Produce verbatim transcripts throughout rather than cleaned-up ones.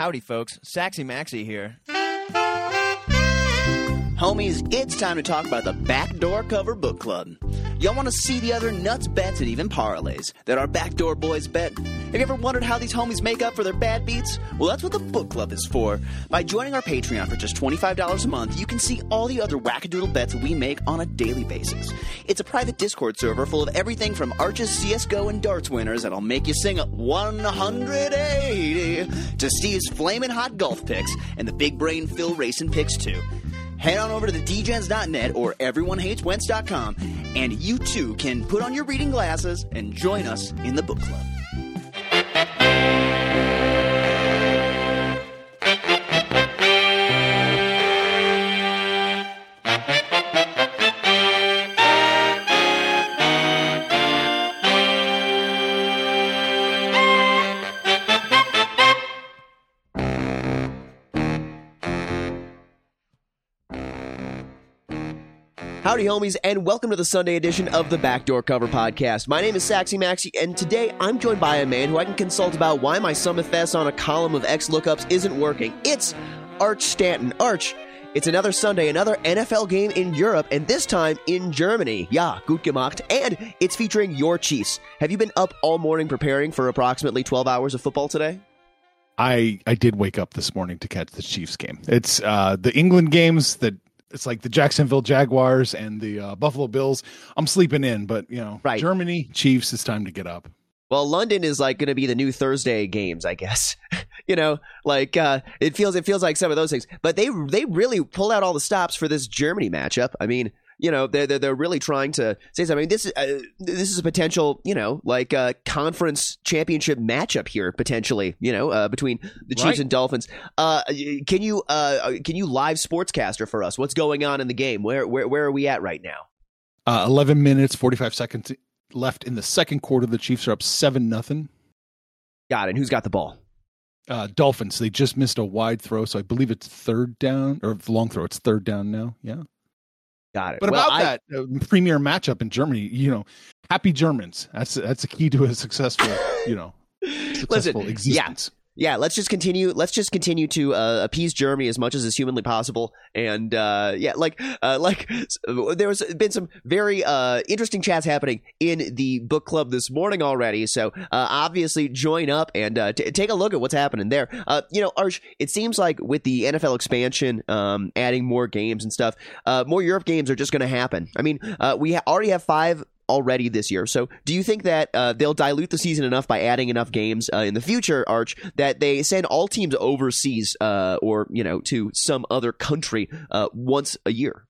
Howdy, folks. Saxy Maxy here. Homies, it's time to talk about the Backdoor Cover Book Club. Y'all want to see the other nuts bets and even parlays that our backdoor boys bet? Have you ever wondered how these homies make up for their bad beats? Well, that's what the book club is for. By joining our Patreon for just twenty-five dollars a month, you can see all the other wackadoodle bets we make on a daily basis. It's a private Discord server full of everything from Arch's C S G O and darts winners that'll make you sing up one eighty to Steve's flaming hot golf picks and the big brain Phil racing picks too. Head on over to the d gens dot net or everyone hates wentz dot com, and you too can put on your reading glasses and join us in the book club. Howdy, homies, and welcome to the Sunday edition of the Backdoor Cover Podcast. My name is Saxy Maxy, and today I'm joined by a man who I can consult about why my SummitFest on a column of X lookups isn't working. It's Arch Stanton. Arch, it's another Sunday, another N F L game in Europe, and this time in Germany. Ja, gut gemacht. And it's featuring your Chiefs. Have you been up all morning preparing for approximately twelve hours of football today? I, I did wake up this morning to catch the Chiefs game. It's uh, the England games that... It's like the Jacksonville Jaguars and the uh, Buffalo Bills. I'm sleeping in, but, you know, right. Germany, Chiefs, it's time to get up. Well, London is like going to be the new Thursday games, I guess. you know, like uh, it feels it feels like some of those things. But they they really pulled out all the stops for this Germany matchup. I mean, you know, they're, they're, they're really trying to say something. I mean, this is, uh, this is a potential, you know, like uh, conference championship matchup here, potentially, you know, uh, between the Chiefs right. and Dolphins. Uh, can you uh, can you live sportscaster for us? What's going on in the game? Where where, where are we at right now? Uh, eleven minutes, forty-five seconds left in the second quarter. The Chiefs are up seven nothing. Got it. And who's got the ball? Uh, Dolphins. They just missed a wide throw, so I believe it's third down, or long throw. It's third down now. Yeah. Got it. But well, about I, that uh, premier matchup in Germany, you know, happy Germans. That's that's the key to a successful, you know, successful Listen, existence. Yeah. Yeah, let's just continue. Let's just continue to uh, appease Germany as much as is humanly possible. And uh, yeah, like uh, like there was been some very uh, interesting chats happening in the book club this morning already. So uh, obviously, join up and uh, t- take a look at what's happening there. Uh, you know, Arch, it seems like with the N F L expansion, um, adding more games and stuff, uh, more Europe games are just going to happen. I mean, uh, we ha- already have five. Already this year. So do you think that uh, they'll dilute the season enough by adding enough games uh, in the future, Arch, that they send all teams overseas uh, or, you know, to some other country uh, once a year?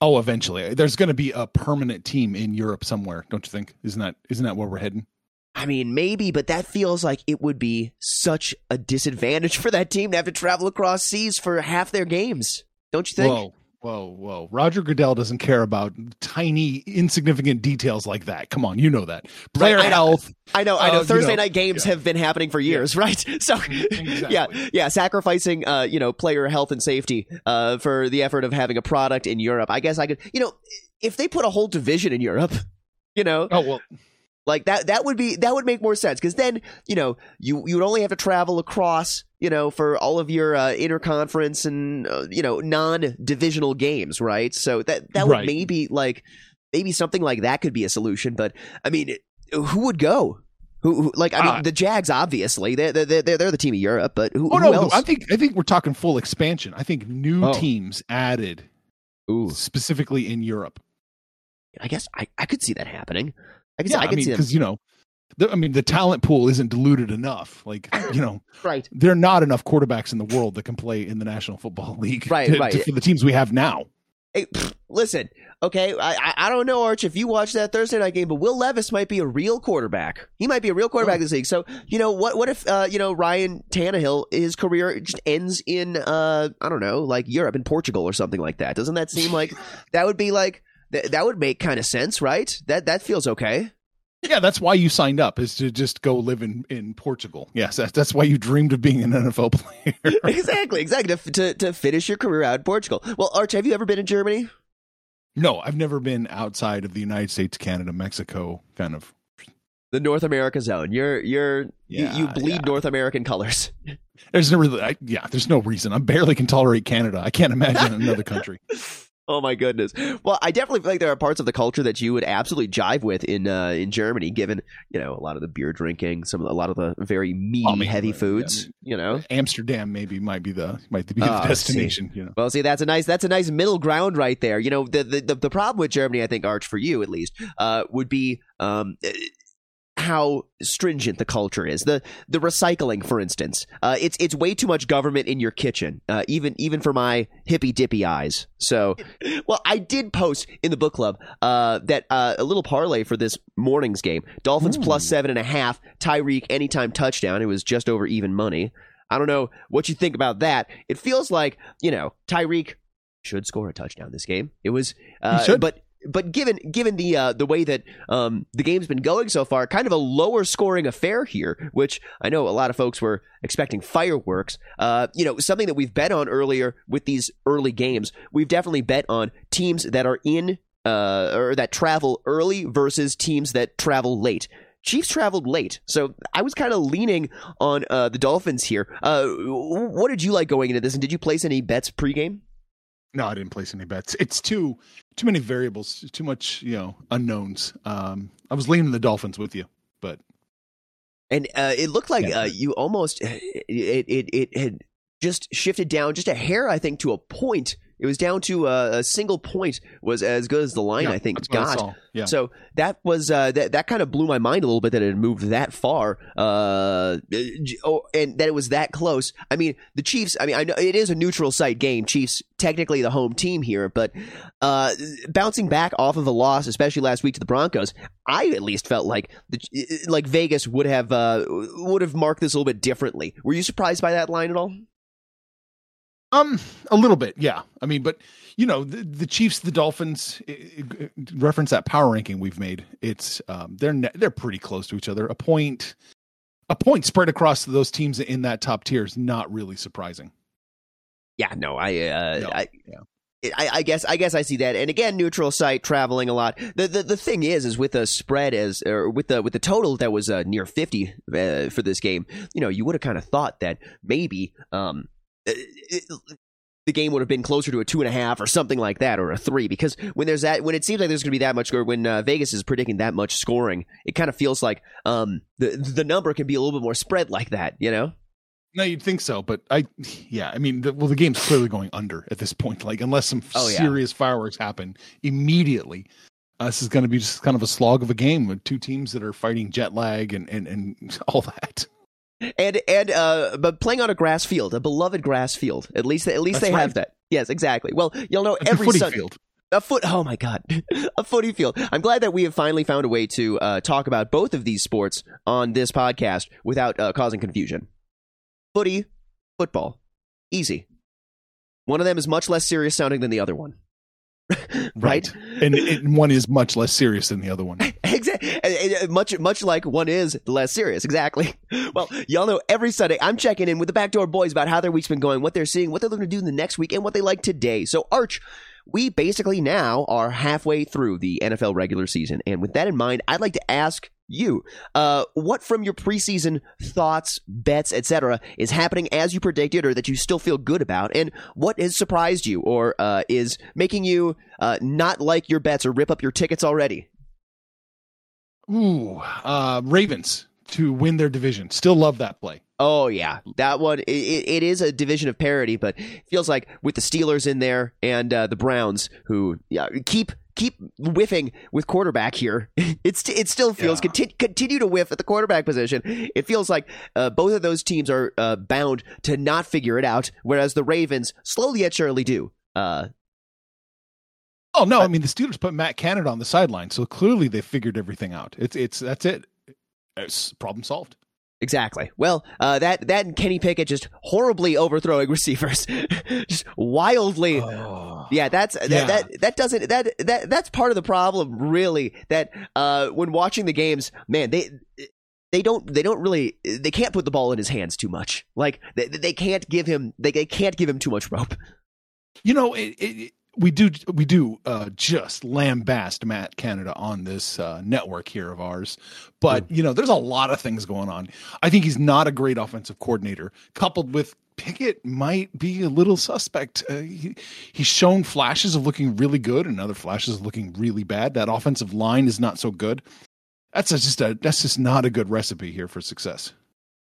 Oh, eventually. There's going to be a permanent team in Europe somewhere, don't you think? Isn't that isn't that where we're heading? I mean, maybe, but that feels like it would be such a disadvantage for that team to have to travel across seas for half their games. Don't you think? Whoa. Whoa, whoa. Roger Goodell doesn't care about tiny, insignificant details like that. Come on, you know that. Player right, I, health. I know, I know. Uh, Thursday you know, night games yeah. have been happening for years, yeah. right? So, exactly. yeah, yeah, sacrificing, uh, you know, player health and safety uh, for the effort of having a product in Europe. I guess I could, you know, if they put a whole division in Europe, you know. Oh, well. Like that, that would be that would make more sense because then you know you you would only have to travel across you know for all of your uh, interconference and uh, you know non-divisional games, right? So that that would right. maybe like maybe something like that could be a solution. But I mean, who would go? Who, who like I mean, uh, the Jags obviously they they they're, they're the team of Europe, but who, oh, who no, else? I think I think we're talking full expansion. I think new oh. teams added Ooh. specifically in Europe. I guess I, I could see that happening. I can, yeah, I can I mean, because, you know, the, I mean, the talent pool isn't diluted enough. Like, you know, right. there are not enough quarterbacks in the world that can play in the National Football League right, to, right. to, for the teams we have now. Hey, listen, okay, I I don't know, Arch, if you watched that Thursday night game, but Will Levis might be a real quarterback. He might be a real quarterback oh. this league. So, you know, what What if, uh, you know, Ryan Tannehill, his career just ends in, uh, I don't know, like Europe in Portugal or something like that? Doesn't that seem like that would be like. Th- that would make kind of sense, right? That that feels okay. Yeah, that's why you signed up, is to just go live in, in Portugal. Yes, that's, that's why you dreamed of being an N F L player. exactly, exactly, to, to to finish your career out in Portugal. Well, Arch, have you ever been in Germany? No, I've never been outside of the United States, Canada, Mexico, kind of the North America zone. You're you're yeah, you, you bleed yeah. North American colors. There's no really, I, yeah. There's no reason. I barely can tolerate Canada. I can't imagine another country. Oh my goodness. Well, I definitely feel like there are parts of the culture that you would absolutely jive with in uh, in Germany, given, you know, a lot of the beer drinking, some a lot of the very meaty, oh, heavy right. foods. Yeah. You know, Amsterdam maybe might be the might be the oh, destination. You know? Well, see, that's a nice that's a nice middle ground right there. You know, the the the, the problem with Germany, I think, Arch, for you at least, uh, would be. Um, how stringent the culture is. The the recycling, for instance, uh, it's it's way too much government in your kitchen, uh, even even for my hippy dippy eyes. So, well, I did post in the book club uh, that uh, a little parlay for this morning's game: Dolphins mm. plus seven and a half, Tyreek anytime touchdown. It was just over even money. I don't know what you think about that. It feels like, you know, Tyreek should score a touchdown this game. It was, uh, but. But given given the uh, the way that um, the game's been going so far, kind of a lower scoring affair here, which I know a lot of folks were expecting fireworks. Uh, you know, something that we've bet on earlier with these early games, we've definitely bet on teams that are in uh, or that travel early versus teams that travel late. Chiefs traveled late, so I was kind of leaning on uh, the Dolphins here. Uh, what did you like going into this, and did you place any bets pregame? No, I didn't place any bets. It's too too many variables, too much, you know, unknowns. Um, I was leaning the Dolphins with you, but and uh, it looked like yeah. uh, you almost it, it it had just shifted down just a hair, I think, to a point. It was down to a, a single point was as good as the line, yeah, I think, got. Yeah. So that was uh, that that kind of blew my mind a little bit that it had moved that far uh, oh, and that it was that close. I mean, the Chiefs, I mean, I know it is a neutral site game. Chiefs technically the home team here, but uh, bouncing back off of a loss, especially last week to the Broncos, I at least felt like the, like Vegas would have uh, would have marked this a little bit differently. Were you surprised by that line at all? Um, a little bit, yeah. I mean, but you know, the, the Chiefs, the Dolphins, it, it, it, reference that power ranking we've made. It's um, they're ne- they're pretty close to each other. A point, a point spread across those teams in that top tier is not really surprising. Yeah, no, I, uh, no, I, yeah. I, I guess, I guess I see that. And again, neutral site traveling a lot. The the, the thing is, is with a spread as or with the with the total that was uh, near fifty uh, for this game, you know, you would have kind of thought that maybe, um. It, the game would have been closer to a two and a half or something like that, or a three, because when there's that, when it seems like there's going to be that much, or when uh, Vegas is predicting that much scoring, it kind of feels like um, the the number can be a little bit more spread like that, you know? No, you'd think so, but I, yeah, I mean, the, well, the game's clearly going under at this point. Like, unless some oh, serious yeah. fireworks happen immediately, uh, this is going to be just kind of a slog of a game with two teams that are fighting jet lag and and and all that. And and uh, but playing on a grass field, a beloved grass field. At least at least That's they right. have that. Yes, exactly. Well, you'll know every Sunday. Field. A foot. Oh my God, a footy field. I'm glad that we have finally found a way to uh, talk about both of these sports on this podcast without uh, causing confusion. Footy, football, easy. One of them is much less serious sounding than the other one. Right? right, and it, one is much less serious than the other one. Exactly, much much like one is less serious. Exactly. Well, y'all know every Sunday I'm checking in with the Backdoor Boys about how their week's been going, what they're seeing, what they're looking to do in the next week, and what they like today. So, Arch, we basically now are halfway through the N F L regular season, and with that in mind, I'd like to ask you, uh, what from your preseason thoughts, bets, et cetera, is happening as you predicted, or that you still feel good about, and what has surprised you, or uh, is making you uh, not like your bets or rip up your tickets already? Ooh, uh, Ravens to win their division. Still love that play. Oh yeah, that one. It, it is a division of parity, but it feels like with the Steelers in there and uh, the Browns, who yeah, keep. Keep whiffing with quarterback here. It's it still feels yeah. conti- continue to whiff at the quarterback position. It feels like uh, both of those teams are uh, bound to not figure it out, whereas the Ravens slowly yet surely do. Uh, oh no, I mean the Steelers put Matt Canada on the sideline, so clearly they figured everything out. It's it's that's it. It's problem solved. Exactly. Well, uh, that that and Kenny Pickett just horribly overthrowing receivers, just wildly. Oh, yeah, that's that, yeah. that that doesn't that that that's part of the problem, really. That uh, when watching the games, man, they they don't they don't really they can't put the ball in his hands too much. Like they, they can't give him they, they can't give him too much rope. You know, it, it, we do we do uh, just lambaste Matt Canada on this uh, network here of ours. But, you know, there's a lot of things going on. I think he's not a great offensive coordinator, coupled with Pickett might be a little suspect. Uh, he, he's shown flashes of looking really good and other flashes of looking really bad. That offensive line is not so good. That's a, just a that's just not a good recipe here for success.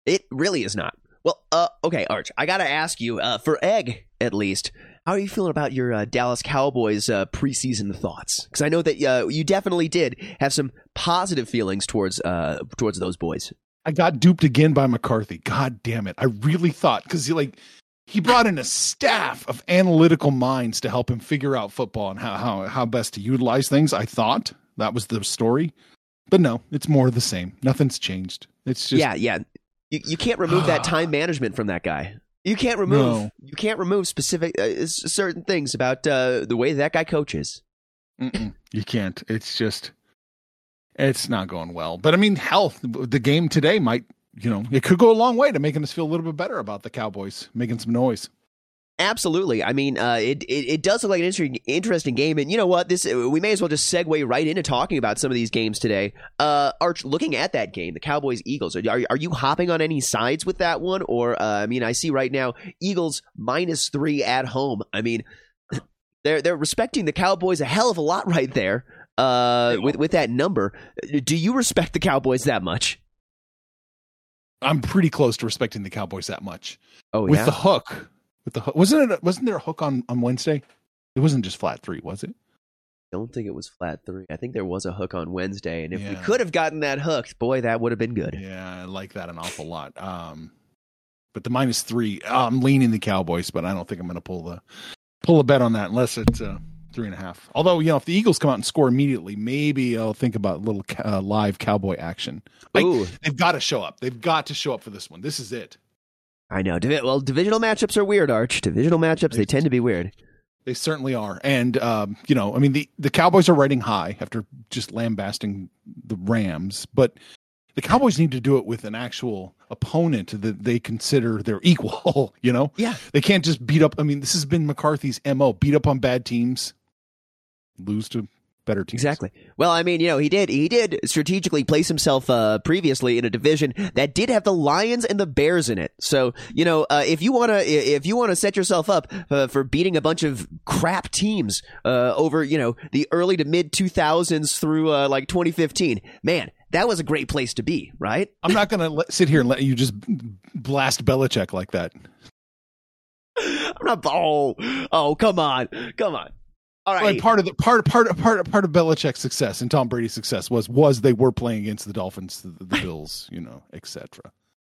It really is not. Well, uh, okay, Arch, I got to ask you, uh, for Egg, at least, how are you feeling about your uh, Dallas Cowboys uh, preseason thoughts? Because I know that uh, you definitely did have some positive feelings towards uh, towards those boys. I got duped again by McCarthy. God damn it. I really thought, because he, like, he brought in a staff of analytical minds to help him figure out football and how, how, how best to utilize things. I thought that was the story. But no, it's more of the same. Nothing's changed. It's just... Yeah, yeah. You, you can't remove that time management from that guy. You can't remove no. you can't remove specific uh, certain things about uh, the way that guy coaches. Mm-mm. You can't. It's just... It's not going well. But I mean, hell, the game today might, you know, it could go a long way to making us feel a little bit better about the Cowboys, making some noise. Absolutely. I mean, uh, it, it it does look like an interesting, interesting game. And you know what? This we may as well just segue right into talking about some of these games today. Uh, Arch, looking at that game, the Cowboys-Eagles, are, are you hopping on any sides with that one? Or, uh, I mean, I see right now, Eagles minus three at home. I mean, they're they're respecting the Cowboys a hell of a lot right there. Uh, with with that number, do you respect the Cowboys that much? I'm pretty close to respecting the Cowboys that much. Oh, yeah? With the hook, with the hook, wasn't it? Wasn't there a hook on, on Wednesday? It wasn't just flat three, was it? I don't think it was flat three. I think there was a hook on Wednesday, and if yeah. we could have gotten that hook, boy, that would have been good. Yeah, I like that an awful lot. Um, but the minus three, oh, I'm leaning the Cowboys, but I don't think I'm going to pull the pull a bet on that unless it's. Uh, Three and a half. Although, you know, if the Eagles come out and score immediately, maybe I'll think about a little uh, live Cowboy action. Like, they've got to show up. They've got to show up for this one. This is it. I know. Divi- well, divisional matchups are weird, Arch. Divisional matchups, they, they tend to be weird. They certainly are. And, um, you know, I mean, the, the Cowboys are riding high after just lambasting the Rams. But the Cowboys need to do it with an actual opponent that they consider their equal, you know? Yeah. They can't just beat up. I mean, this has been McCarthy's M O, beat up on bad teams. Lose to better teams. Exactly. Well, I mean, you know, he did he did strategically place himself uh, previously in a division that did have the Lions and the Bears in it. So, you know, uh, if you want to if you want to set yourself up uh, for beating a bunch of crap teams uh, over, you know, the early to mid two thousands through uh, like twenty fifteen, man, that was a great place to be, right? I'm not going to sit here and let you just blast Belichick like that. I'm not. Oh, oh, come on. Come on. All right. And part of the part part part part of Belichick's success and Tom Brady's success was was they were playing against the Dolphins, the, the Bills, you know, et cetera.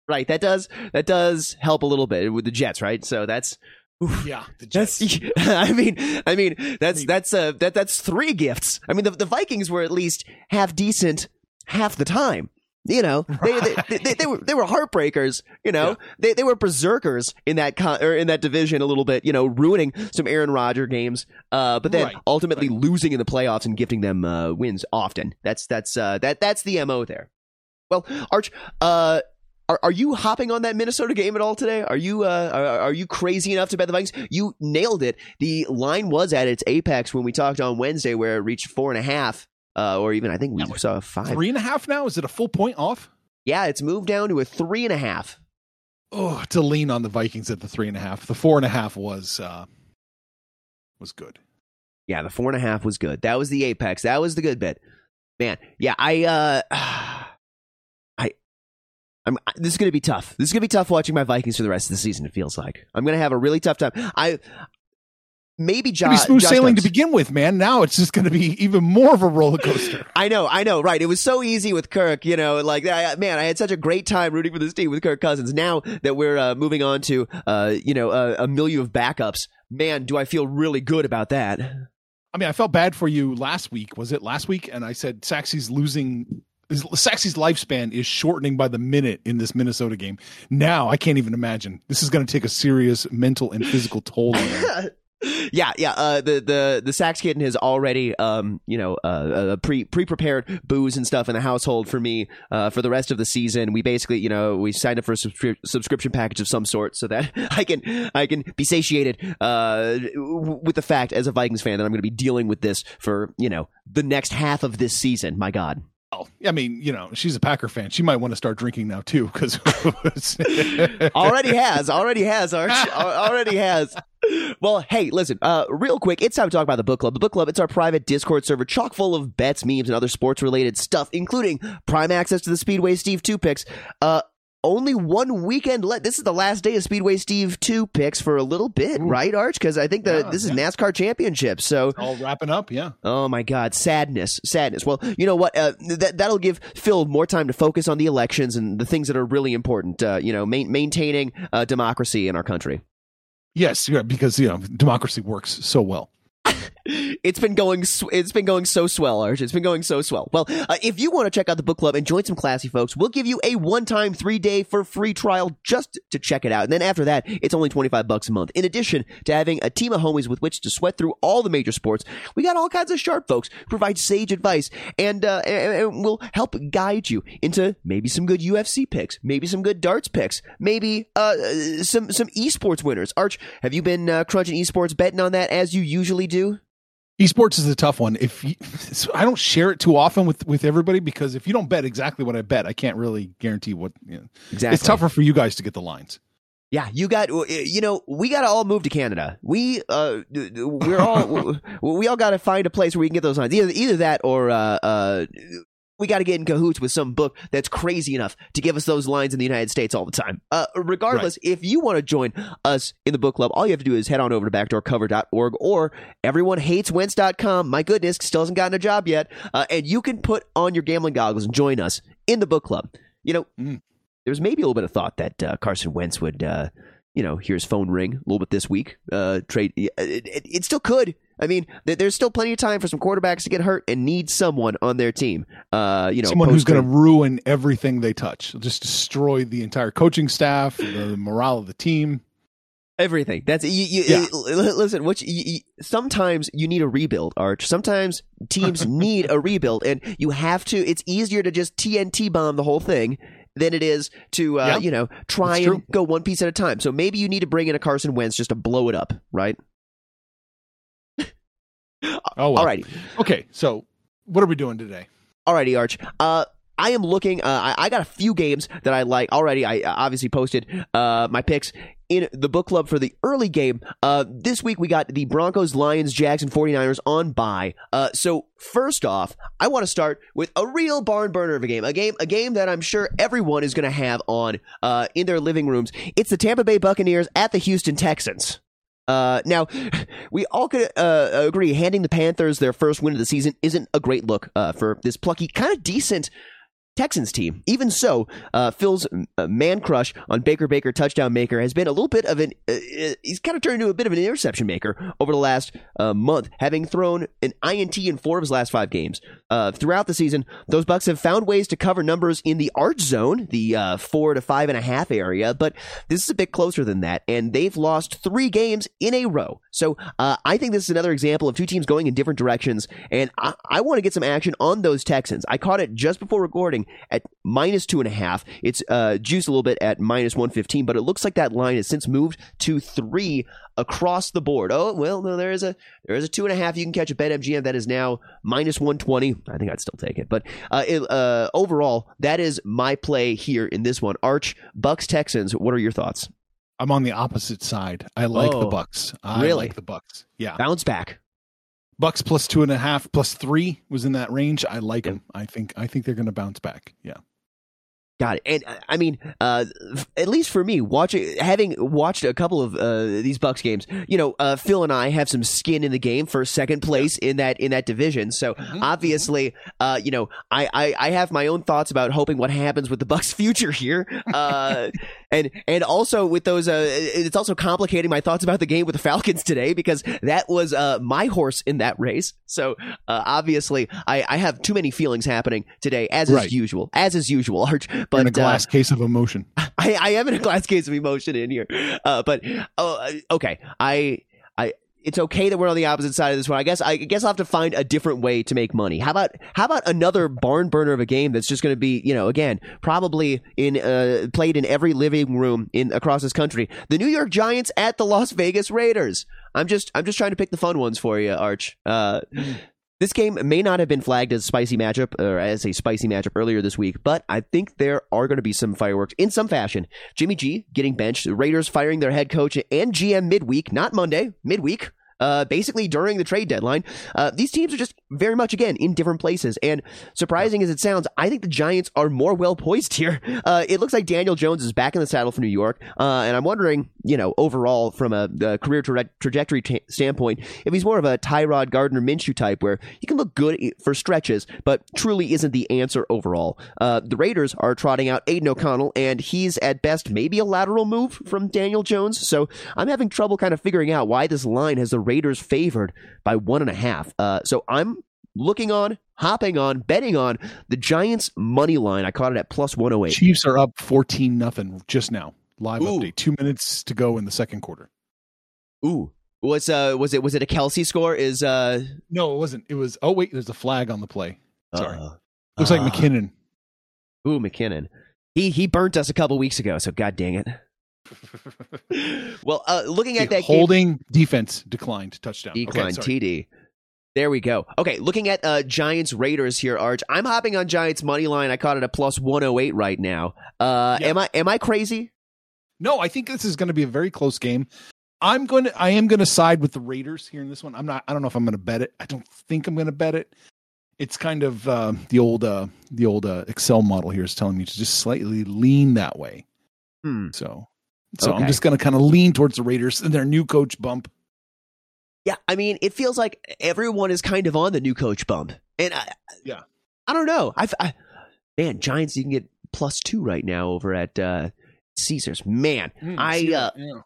Right. That does that does help a little bit with the Jets, right? So that's oof, yeah. The Jets. That's, I mean, I mean that's that's uh, that that's three gifts. I mean, the the Vikings were at least half decent half the time. You know, they, right. they, they they were they were heartbreakers. You know, yeah. they they were berserkers in that con- or in that division a little bit. You know, ruining some Aaron Rodgers games, uh, but then right. ultimately right. losing in the playoffs and gifting them uh, wins often. That's that's uh, that that's the M O there. Well, Arch, uh, are are you hopping on that Minnesota game at all today? Are you uh, are, are you crazy enough to bet the Vikings? You nailed it. The line was at its apex when we talked on Wednesday, where it reached four and a half. Uh, or even I think we yeah, saw a five. Three and a half now? Is it a full point off? Yeah, it's moved down to a three and a half. Oh, to lean on the Vikings at the three and a half. The four and a half was uh, was good. Yeah, the four and a half was good. That was the apex. That was the good bit. Man, yeah, I... Uh, I'm, this is going to be tough. This is going to be tough watching my Vikings for the rest of the season, it feels like. I'm going to have a really tough time. I... Maybe jo- Josh. Smooth sailing Dobbs. To begin with, man. Now it's just going to be even more of a roller coaster. I know, I know, right? It was so easy with Kirk, you know. Like, I, man, I had such a great time rooting for this team with Kirk Cousins. Now that we're uh, moving on to, uh, you know, uh, a milieu of backups, man, do I feel really good about that? I mean, I felt bad for you last week. Was it last week? And I said, Saxy's losing. Saxy's lifespan is shortening by the minute in this Minnesota game. Now I can't even imagine. This is going to take a serious mental and physical toll on him. Yeah, yeah. Uh, the the the Sax Kitten has already, um, you know, uh, uh, pre pre prepared booze and stuff in the household for me uh, for the rest of the season. We basically, you know, we signed up for a subscri- subscription package of some sort so that I can I can be satiated uh, with the fact as a Vikings fan that I'm going to be dealing with this for, you know, the next half of this season. My God. I mean, you know, she's a Packer fan. She might want to start drinking now too, because already has, already has, Arch, already has. Well, hey, listen, uh, real quick, it's time to talk about the book club. The book club, it's our private Discord server, chock full of bets, memes, and other sports-related stuff, including prime access to the Speedway Steve two picks. Uh, only one weekend left. This is the last day of Speedway Steve two picks for a little bit, Ooh. right, Arch? Because I think that yeah, this is yeah. NASCAR championship. So it's all wrapping up, yeah. Oh my God, sadness, sadness. Well, you know what? Uh, that that'll give Phil more time to focus on the elections and the things that are really important. Uh, you know, ma- maintaining uh, democracy in our country. Yes, yeah, because you know democracy works so well. It's been going it's been going so swell, Arch. It's been going so swell. Well, uh, if you want to check out the book club and join some classy folks, we'll give you a one-time three-day for free trial just to check it out. And then after that, it's only twenty-five bucks a month. In addition to having a team of homies with which to sweat through all the major sports, we got all kinds of sharp folks who provide sage advice and, uh, and will help guide you into maybe some good U F C picks, maybe some good darts picks, maybe uh, some, some esports winners. Arch, have you been uh, crunching esports, betting on that as you usually do? Esports is a tough one. If you, I don't share it too often with, with everybody, because if you don't bet exactly what I bet, I can't really guarantee what. You know. Exactly, it's tougher for you guys to get the lines. Yeah, you got. You know, we got to all move to Canada. We uh, we're all we all got to find a place where we can get those lines. Either either that or uh, uh, we got to get in cahoots with some book that's crazy enough to give us those lines in the United States all the time. Uh, regardless, right. If you want to join us in the book club, all you have to do is head on over to backdoor cover dot org or everyone hates wentz dot com. My goodness, still hasn't gotten a job yet. Uh, and you can put on your gambling goggles and join us in the book club. You know, mm. there's maybe a little bit of thought that uh, Carson Wentz would, uh, you know, hear his phone ring a little bit this week. Uh, trade, it, it, it still could. I mean, there's still plenty of time for some quarterbacks to get hurt and need someone on their team. Uh, you know, someone who's going to ruin everything they touch. They'll just destroy the entire coaching staff, the morale of the team, everything. That's you. you yeah. Listen, what you, you, sometimes you need a rebuild, Arch. Sometimes teams need a rebuild, and you have to. It's easier to just T N T bomb the whole thing than it is to uh, yeah, you know try and go one piece at a time. So maybe you need to bring in a Carson Wentz just to blow it up, right? Oh, well. Alrighty. Okay, so what are we doing today? Alrighty, Arch. Uh, I am looking. Uh, I, I got a few games that I like already. I obviously posted uh, my picks in the book club for the early game. Uh, this week we got the Broncos, Lions, Jags, and forty-niners on bye. Uh, so first off, I want to start with a real barn burner of a game, a game, a game that I'm sure everyone is going to have on uh, in their living rooms. It's the Tampa Bay Buccaneers at the Houston Texans. Uh, now, we all could uh, agree handing the Panthers their first win of the season isn't a great look uh, for this plucky, kind of decent Texans team. Even so, uh, Phil's uh, man crush on Baker Baker touchdown maker has been a little bit of an uh, he's kind of turned into a bit of an interception maker over the last uh, month, having thrown an I N T in four of his last five games. Uh, throughout the season, those Bucs have found ways to cover numbers in the Arch zone, the uh, four to five and a half area, but this is a bit closer than that, and they've lost three games in a row. So uh, I think this is another example of two teams going in different directions, and I, I want to get some action on those Texans. I caught it just before recording at minus two and a half. It's uh, juiced a little bit at minus one fifteen, but it looks like that line has since moved to three across the board. Oh, well, no, there is a there is a two and a half. You can catch a BetMGM that is now minus one twenty. I think I'd still take it, but uh, it, uh, overall, that is my play here in this one. Arch, Bucks, Texans, what are your thoughts? I'm on the opposite side. I like oh, the Bucks. I really? like the Bucks. Yeah. Bounce back. Bucks plus two and a half, plus three was in that range. I like them. I think I think they're going to bounce back. Yeah. Got it. And I mean, uh, at least for me, watching, having watched a couple of uh, these Bucks games, you know, uh, Phil and I have some skin in the game for second place in that in that division. So mm-hmm. obviously, uh, you know, I, I, I have my own thoughts about hoping what happens with the Bucks' future here, uh, and and also with those, uh, it's also complicating my thoughts about the game with the Falcons today, because that was uh, my horse in that race. So uh, obviously, I, I have too many feelings happening today, as right. is usual, as is usual, Arch. But, in a glass uh, case of emotion. I, I am in a glass case of emotion in here. Uh, but, oh, okay. I, I, it's okay that we're on the opposite side of this one. I guess I guess I'll have to find a different way to make money. How about how about another barn burner of a game that's just going to be, you know, again, probably in uh, played in every living room in across this country. The New York Giants at the Las Vegas Raiders. I'm just I'm just trying to pick the fun ones for you, Arch. Uh, this game may not have been flagged as a spicy matchup or as a spicy matchup earlier this week, but I think there are going to be some fireworks in some fashion. Jimmy G getting benched, the Raiders firing their head coach and G M midweek, not Monday, midweek. Uh, basically during the trade deadline. Uh, these teams are just very much, again, in different places. And surprising as it sounds, I think the Giants are more well-poised here. Uh, it looks like Daniel Jones is back in the saddle for New York. Uh, and I'm wondering, you know, overall from a, a career tra- trajectory t- standpoint, if he's more of a Tyrod Gardner Minshew type where he can look good for stretches, but truly isn't the answer overall. Uh, the Raiders are trotting out Aiden O'Connell, and he's at best maybe a lateral move from Daniel Jones. So I'm having trouble kind of figuring out why this line has the Raiders favored by one and a half. Uh, so I'm looking on, hopping on, betting on the Giants money line. I caught it at plus one oh eight. Chiefs are up fourteen nothing just now. Live Ooh. Update. Two minutes to go in the second quarter. Ooh. Was uh was it was it a Kelsey score? Is uh No, it wasn't. It was oh wait, there's a flag on the play. Sorry. Uh, Looks uh, like McKinnon. Ooh, McKinnon. He he burnt us a couple weeks ago, so god dang it. Well, uh, looking at the that holding game, defense declined touchdown declined okay, T D. There we go. Okay, looking at uh, Giants Raiders here, Arch. I'm hopping on Giants money line. I caught it at plus one oh eight right now. Uh, yeah. Am I am I crazy? No, I think this is going to be a very close game. I'm going to I am going to side with the Raiders here in this one. I'm not. I don't know if I'm going to bet it. I don't think I'm going to bet it. It's kind of uh, the old uh, the old uh, Excel model here is telling me to just slightly lean that way. Hmm. So. So okay. I'm just going to kind of lean towards the Raiders and their new coach bump. Yeah, I mean, it feels like everyone is kind of on the new coach bump. And I, yeah, I don't know. I've, I, man, Giants, you can get plus two right now over at uh, Caesars. Man, mm, I, uh, yeah.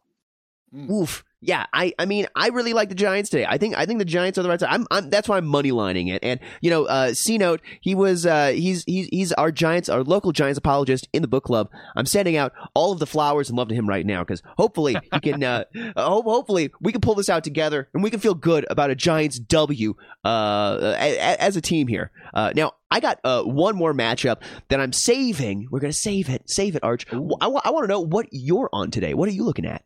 Mm. oof. Yeah, I, I mean, I really like the Giants today. I think I think the Giants are the right side. I'm, I'm that's why I'm money lining it. And you know, uh, C Note, he was uh, he's he's he's our Giants, our local Giants apologist in the book club. I'm sending out all of the flowers and love to him right now because hopefully he can. uh, ho- hopefully we can pull this out together and we can feel good about a Giants W uh, as a team here. Uh, now I got uh, one more matchup that I'm saving. We're gonna save it, save it, Arch. I, w- I want to know what you're on today. What are you looking at?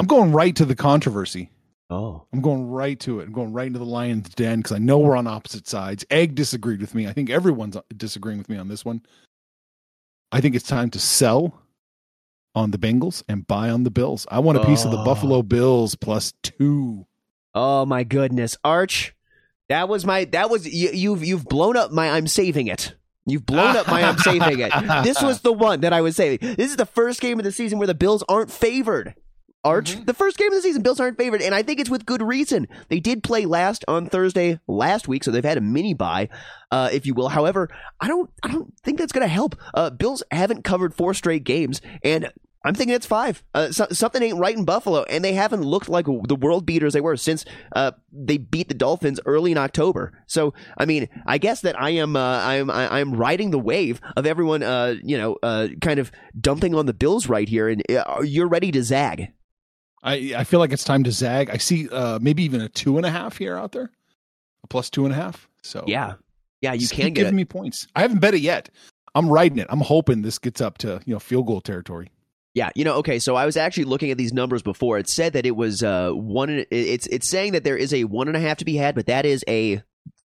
I'm going right to the controversy. Oh, I'm going right to it. I'm going right into the lion's den because I know we're on opposite sides. Egg disagreed with me. I think everyone's disagreeing with me on this one. I think it's time to sell on the Bengals and buy on the Bills. I want a piece oh. of the Buffalo Bills plus two. Oh my goodness, Arch! That was my. That was you, you've you've blown up my. I'm saving it. You've blown up my I'm saving it. This was the one that I was saving. This is the first game of the season where the Bills aren't favored. Arch, mm-hmm. The first game of the season, Bills aren't favored, and I think it's with good reason. They did play last on Thursday last week, so they've had a mini bye, uh, if you will. However, I don't, I don't think that's going to help. Uh, Bills haven't covered four straight games, and I'm thinking it's five. Uh, so, something ain't right in Buffalo, and they haven't looked like the world beaters they were since uh, they beat the Dolphins early in October. So, I mean, I guess that I am, uh, I am, I am riding the wave of everyone, uh, you know, uh, kind of dumping on the Bills right here, and uh, you're ready to zag. I, I feel like it's time to zag. I see uh, maybe even a two and a half here out there, a plus two and a half. So yeah, yeah, you can get it. Give me points. I haven't bet it yet. I'm riding it. I'm hoping this gets up to you know field goal territory. Yeah, you know, okay. So I was actually looking at these numbers before. It said that it was uh one. It's it's saying that there is a one and a half to be had, but that is a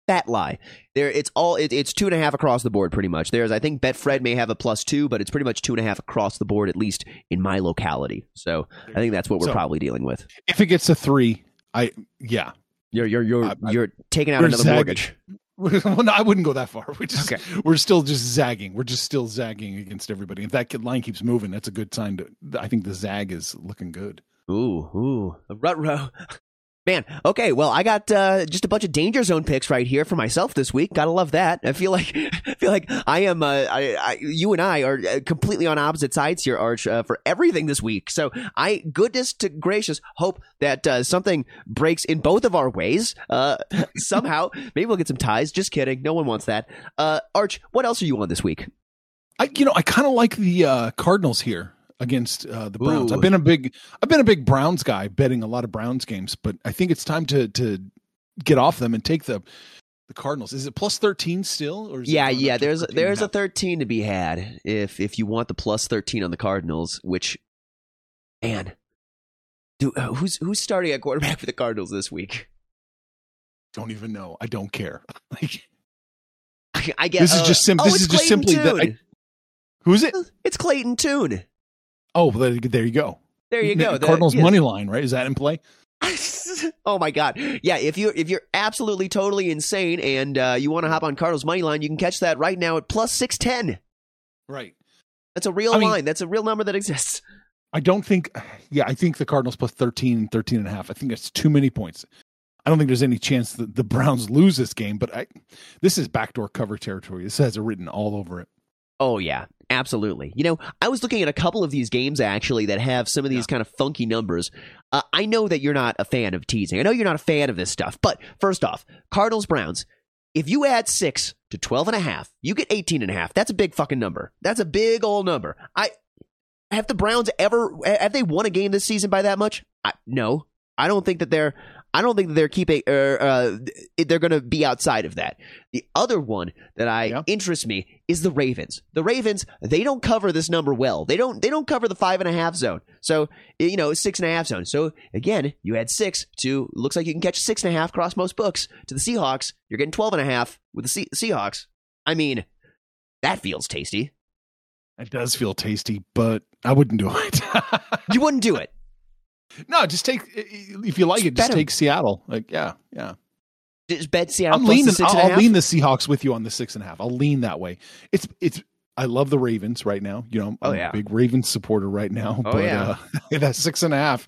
fat lie. There, it's all it, it's two and a half across the board pretty much. There's I think Betfred may have a plus two, but it's pretty much two and a half across the board, at least in my locality. So I think that's what we're so, probably dealing with. If it gets to three, I yeah, you're you're you're uh, you're taking out another zagging. Mortgage. Well, no, I wouldn't go that far. We just okay. we're still just zagging. We're just still zagging against everybody. If that line keeps moving, that's a good sign. To I think the zag is looking good. Ooh ooh, rut-row. Man, okay, well, I got uh, just a bunch of danger zone picks right here for myself this week. Gotta love that. I feel like I feel like I am. Uh, I, I, you and I are completely on opposite sides here, Arch, uh, for everything this week. So I, goodness to gracious, hope that uh, something breaks in both of our ways uh, somehow. Maybe we'll get some ties. Just kidding. No one wants that. Uh, Arch, what else are you on this week? I, you know, I kind of like the uh, Cardinals here. against uh, the Browns. Ooh. I've been a big, I've been a big Browns guy, betting a lot of Browns games, but I think it's time to to get off them and take the the Cardinals. Is it plus thirteen still? Or is yeah, it yeah. There's there's a thirteen to be had if if you want the plus thirteen on the Cardinals. Which, man, dude, who's who's starting at quarterback for the Cardinals this week? Don't even know. I don't care. Like, I guess this is uh, just sim- oh, this is just simply that. I, who's it? It's Clayton Tune. Oh, well, there you go. There you go. The Cardinals that, yeah. money line, right? Is that in play? Oh my God! Yeah, if you if you're absolutely totally insane and uh, you want to hop on Cardinals money line, you can catch that right now at plus six ten. Right. That's a real I line. Mean, That's a real number that exists. I don't think. Yeah, I think the Cardinals plus thirteen, thirteen and a half. I think that's too many points. I don't think there's any chance that the Browns lose this game, but I, this is backdoor cover territory. This has it written all over it. Oh, yeah, absolutely. You know, I was looking at a couple of these games, actually, that have some of these yeah. kind of funky numbers. Uh, I know that you're not a fan of teasing. I know you're not a fan of this stuff. But first off, Cardinals-Browns, if you add six to twelve and a half, you get eighteen and a half. That's a big fucking number. That's a big old number. I Have the Browns ever – have they won a game this season by that much? I, no. I don't think that they're – I don't think they're keeping. Uh, uh, they're going to be outside of that. The other one that I yeah. interests me is the Ravens. The Ravens, they don't cover this number well. They don't. They don't cover the five and a half zone. So you know, six and a half zone. So again, you add six to looks like you can catch six and a half across most books to the Seahawks. You're getting twelve and a half with the C- Seahawks. I mean, that feels tasty. It does feel tasty, but I wouldn't do it. You wouldn't do it. No, just take if you like just it. Just take him. Seattle. Like, yeah, yeah. Just bet Seattle. I'm leaning. I'll, I'll lean the Seahawks with you on the six and a half. I'll lean that way. It's it's. I love the Ravens right now. You know, I'm oh, yeah. a big Ravens supporter right now. Oh but, yeah, uh, that six and a half.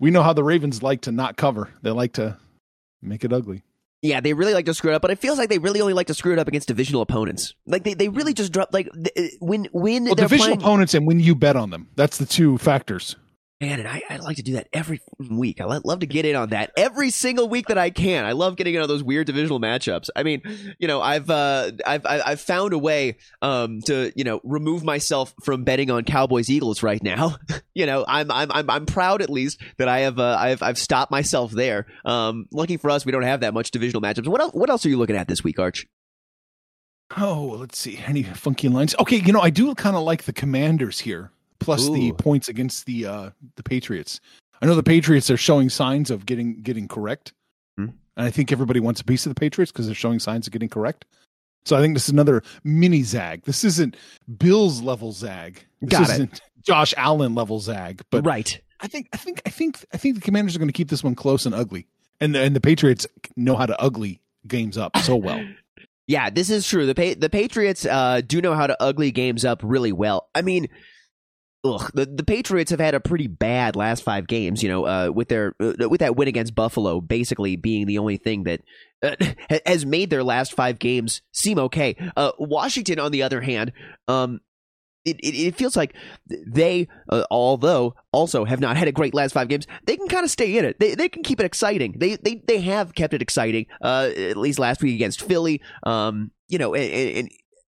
We know how the Ravens like to not cover. They like to make it ugly. Yeah, they really like to screw it up, but it feels like they really only like to screw it up against divisional opponents. Like they, they really just drop like when when well, they're divisional playing... opponents and when you bet on them. That's the two factors. Man, and I, I like to do that every week. I love to get in on that every single week that I can. I love getting into those weird divisional matchups. I mean, you know, I've uh, I've I've found a way um, to you know remove myself from betting on Cowboys Eagles right now. You know, I'm I'm I'm I'm proud at least that I have uh, I've I've stopped myself there. Um, lucky for us, we don't have that much divisional matchups. What else, what else are you looking at this week, Arch? Oh, let's see. Any funky lines? Okay, you know, I do kind of like the Commanders here. Plus Ooh. the points against the uh, the Patriots. I know the Patriots are showing signs of getting getting correct, mm-hmm. and I think everybody wants a piece of the Patriots because they're showing signs of getting correct. So I think this is another mini zag. This isn't Bills level zag. This Got isn't it. Josh Allen level zag. But right. I think I think I think I think the Commanders are going to keep this one close and ugly, and the, and the Patriots know how to ugly games up so well. Yeah, this is true. the pa- The Patriots uh, do know how to ugly games up really well. I mean. Ugh, the, the Patriots have had a pretty bad last five games, you know, uh, with their uh, with that win against Buffalo basically being the only thing that uh, has made their last five games seem okay. Uh, Washington, on the other hand, um, it, it, it feels like they, uh, although also have not had a great last five games, they can kind of stay in it. They they can keep it exciting. They they they have kept it exciting, uh, at least last week against Philly, um, you know, and, and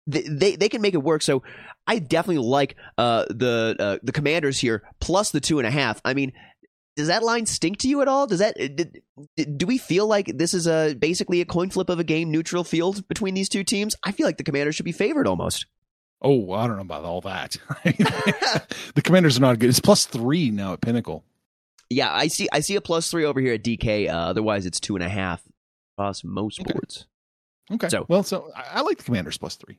They, they they can make it work, so I definitely like uh, the uh, the Commanders here plus the two and a half. I mean, does that line stink to you at all? Does that did, do we feel like this is a basically a coin flip of a game, neutral field between these two teams? I feel like the Commanders should be favored almost. Oh, I don't know about all that. The Commanders are not good. It's plus three now at Pinnacle. Yeah, I see. I see a plus three over here at D K. Uh, otherwise, it's two and a half across most okay. boards. Okay. So well, so I, I like the Commanders plus three.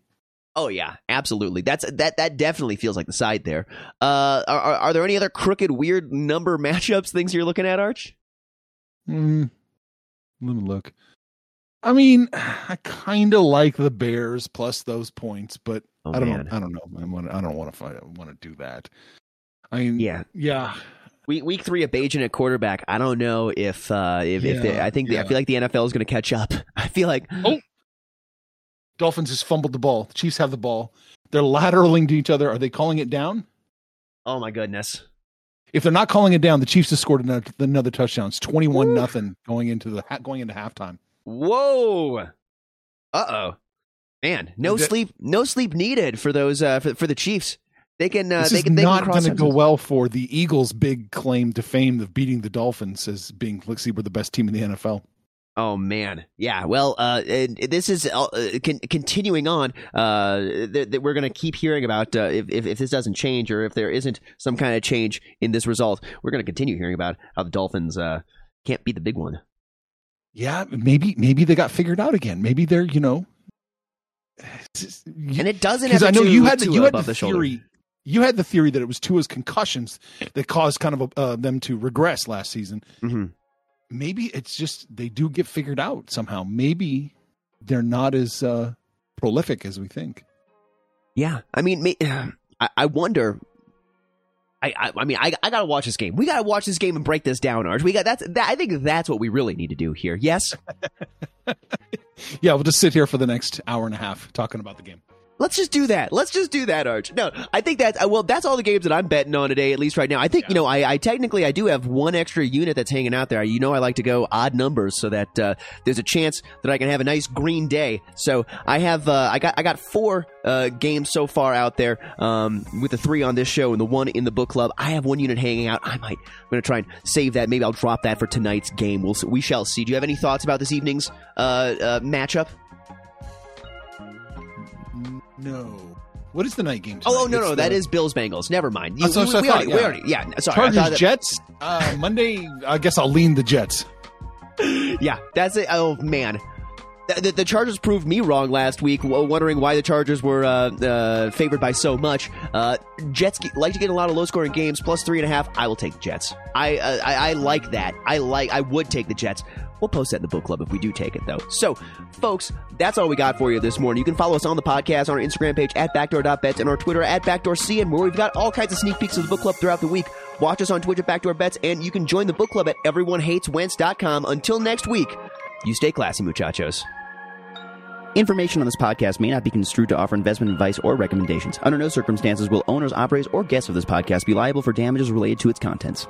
Oh yeah, absolutely. That's that. That definitely feels like the side there. Uh, are are there any other crooked, weird number matchups things you're looking at, Arch? Mm, let me look. I mean, I kind of like the Bears plus those points, but oh, I don't. Man. I don't know. I want. I don't want to. Want to do that. I mean, yeah, yeah. Week week three of Bajan at quarterback. I don't know if uh, if, yeah, if they, I think yeah. they, I feel like the N F L is going to catch up. I feel like oh. Dolphins just fumbled the ball. The Chiefs have the ball. They're lateraling to each other. Are they calling it down? Oh, my goodness. If they're not calling it down, the Chiefs have scored another, another touchdown. It's twenty-one nothing going into the going into halftime. Whoa. Uh-oh. Man, no that, sleep no sleep needed for those uh, for, for the Chiefs. They can. Uh, this they is can, they not going to go well for the Eagles' big claim to fame of beating the Dolphins as being, let's see, we're the best team in the N F L. Oh man, yeah. Well, uh, and this is uh, con- continuing on. Uh, that th- we're going to keep hearing about uh, if, if if this doesn't change, or if there isn't some kind of change in this result, we're going to continue hearing about how the Dolphins uh, can't beat the big one. Yeah, maybe maybe they got figured out again. Maybe they're you know, just, you, and it doesn't. Have I know you had the, you had the, the theory. Shoulder. You had the theory that it was Tua's concussions that caused kind of uh, them to regress last season. Mm-hmm. Maybe it's just they do get figured out somehow. Maybe they're not as uh, prolific as we think. Yeah, I mean, I wonder. I, I, I mean, I, I gotta watch this game. We gotta watch this game and break this down, Arch. We got that's. That, I think that's what we really need to do here. Yes. Yeah, we'll just sit here for the next hour and a half talking about the game. Let's just do that. Let's just do that, Arch. No, I think that's, well, that's all the games that I'm betting on today, at least right now. I think, yeah. you know, I, I technically, I do have one extra unit that's hanging out there. You know, I like to go odd numbers so that uh, there's a chance that I can have a nice green day. So I have, uh, I got, I got four uh, games so far out there um, with the three on this show and the one in the book club. I have one unit hanging out. I might, I'm going to try and save that. Maybe I'll drop that for tonight's game. We'll, we shall see. Do you have any thoughts about this evening's uh, uh, matchup? No. What is the night game tonight? Oh, no, it's no, the... that is Bills-Bengals. Never mind. You, oh, so, so we, we, thought, already, yeah. we already, yeah, sorry. Chargers-Jets, that... uh, Monday, I guess I'll lean the Jets. Yeah, that's it. Oh, man. The, the, the Chargers proved me wrong last week, wondering why the Chargers were uh, uh, favored by so much. Uh, Jets get, like to get a lot of low-scoring games, plus three and a half. I will take the Jets. I, uh, I I like that. I like. I would take the Jets. We'll post that in the book club if we do take it, though. So, folks, that's all we got for you this morning. You can follow us on the podcast, on our Instagram page, at backdoor dot bets, and our Twitter, at backdoorcn, where we've got all kinds of sneak peeks of the book club throughout the week. Watch us on Twitch at backdoorbets, and you can join the book club at everyone hates wentz dot com. Until next week, you stay classy, muchachos. Information on this podcast may not be construed to offer investment advice or recommendations. Under no circumstances will owners, operators, or guests of this podcast be liable for damages related to its contents.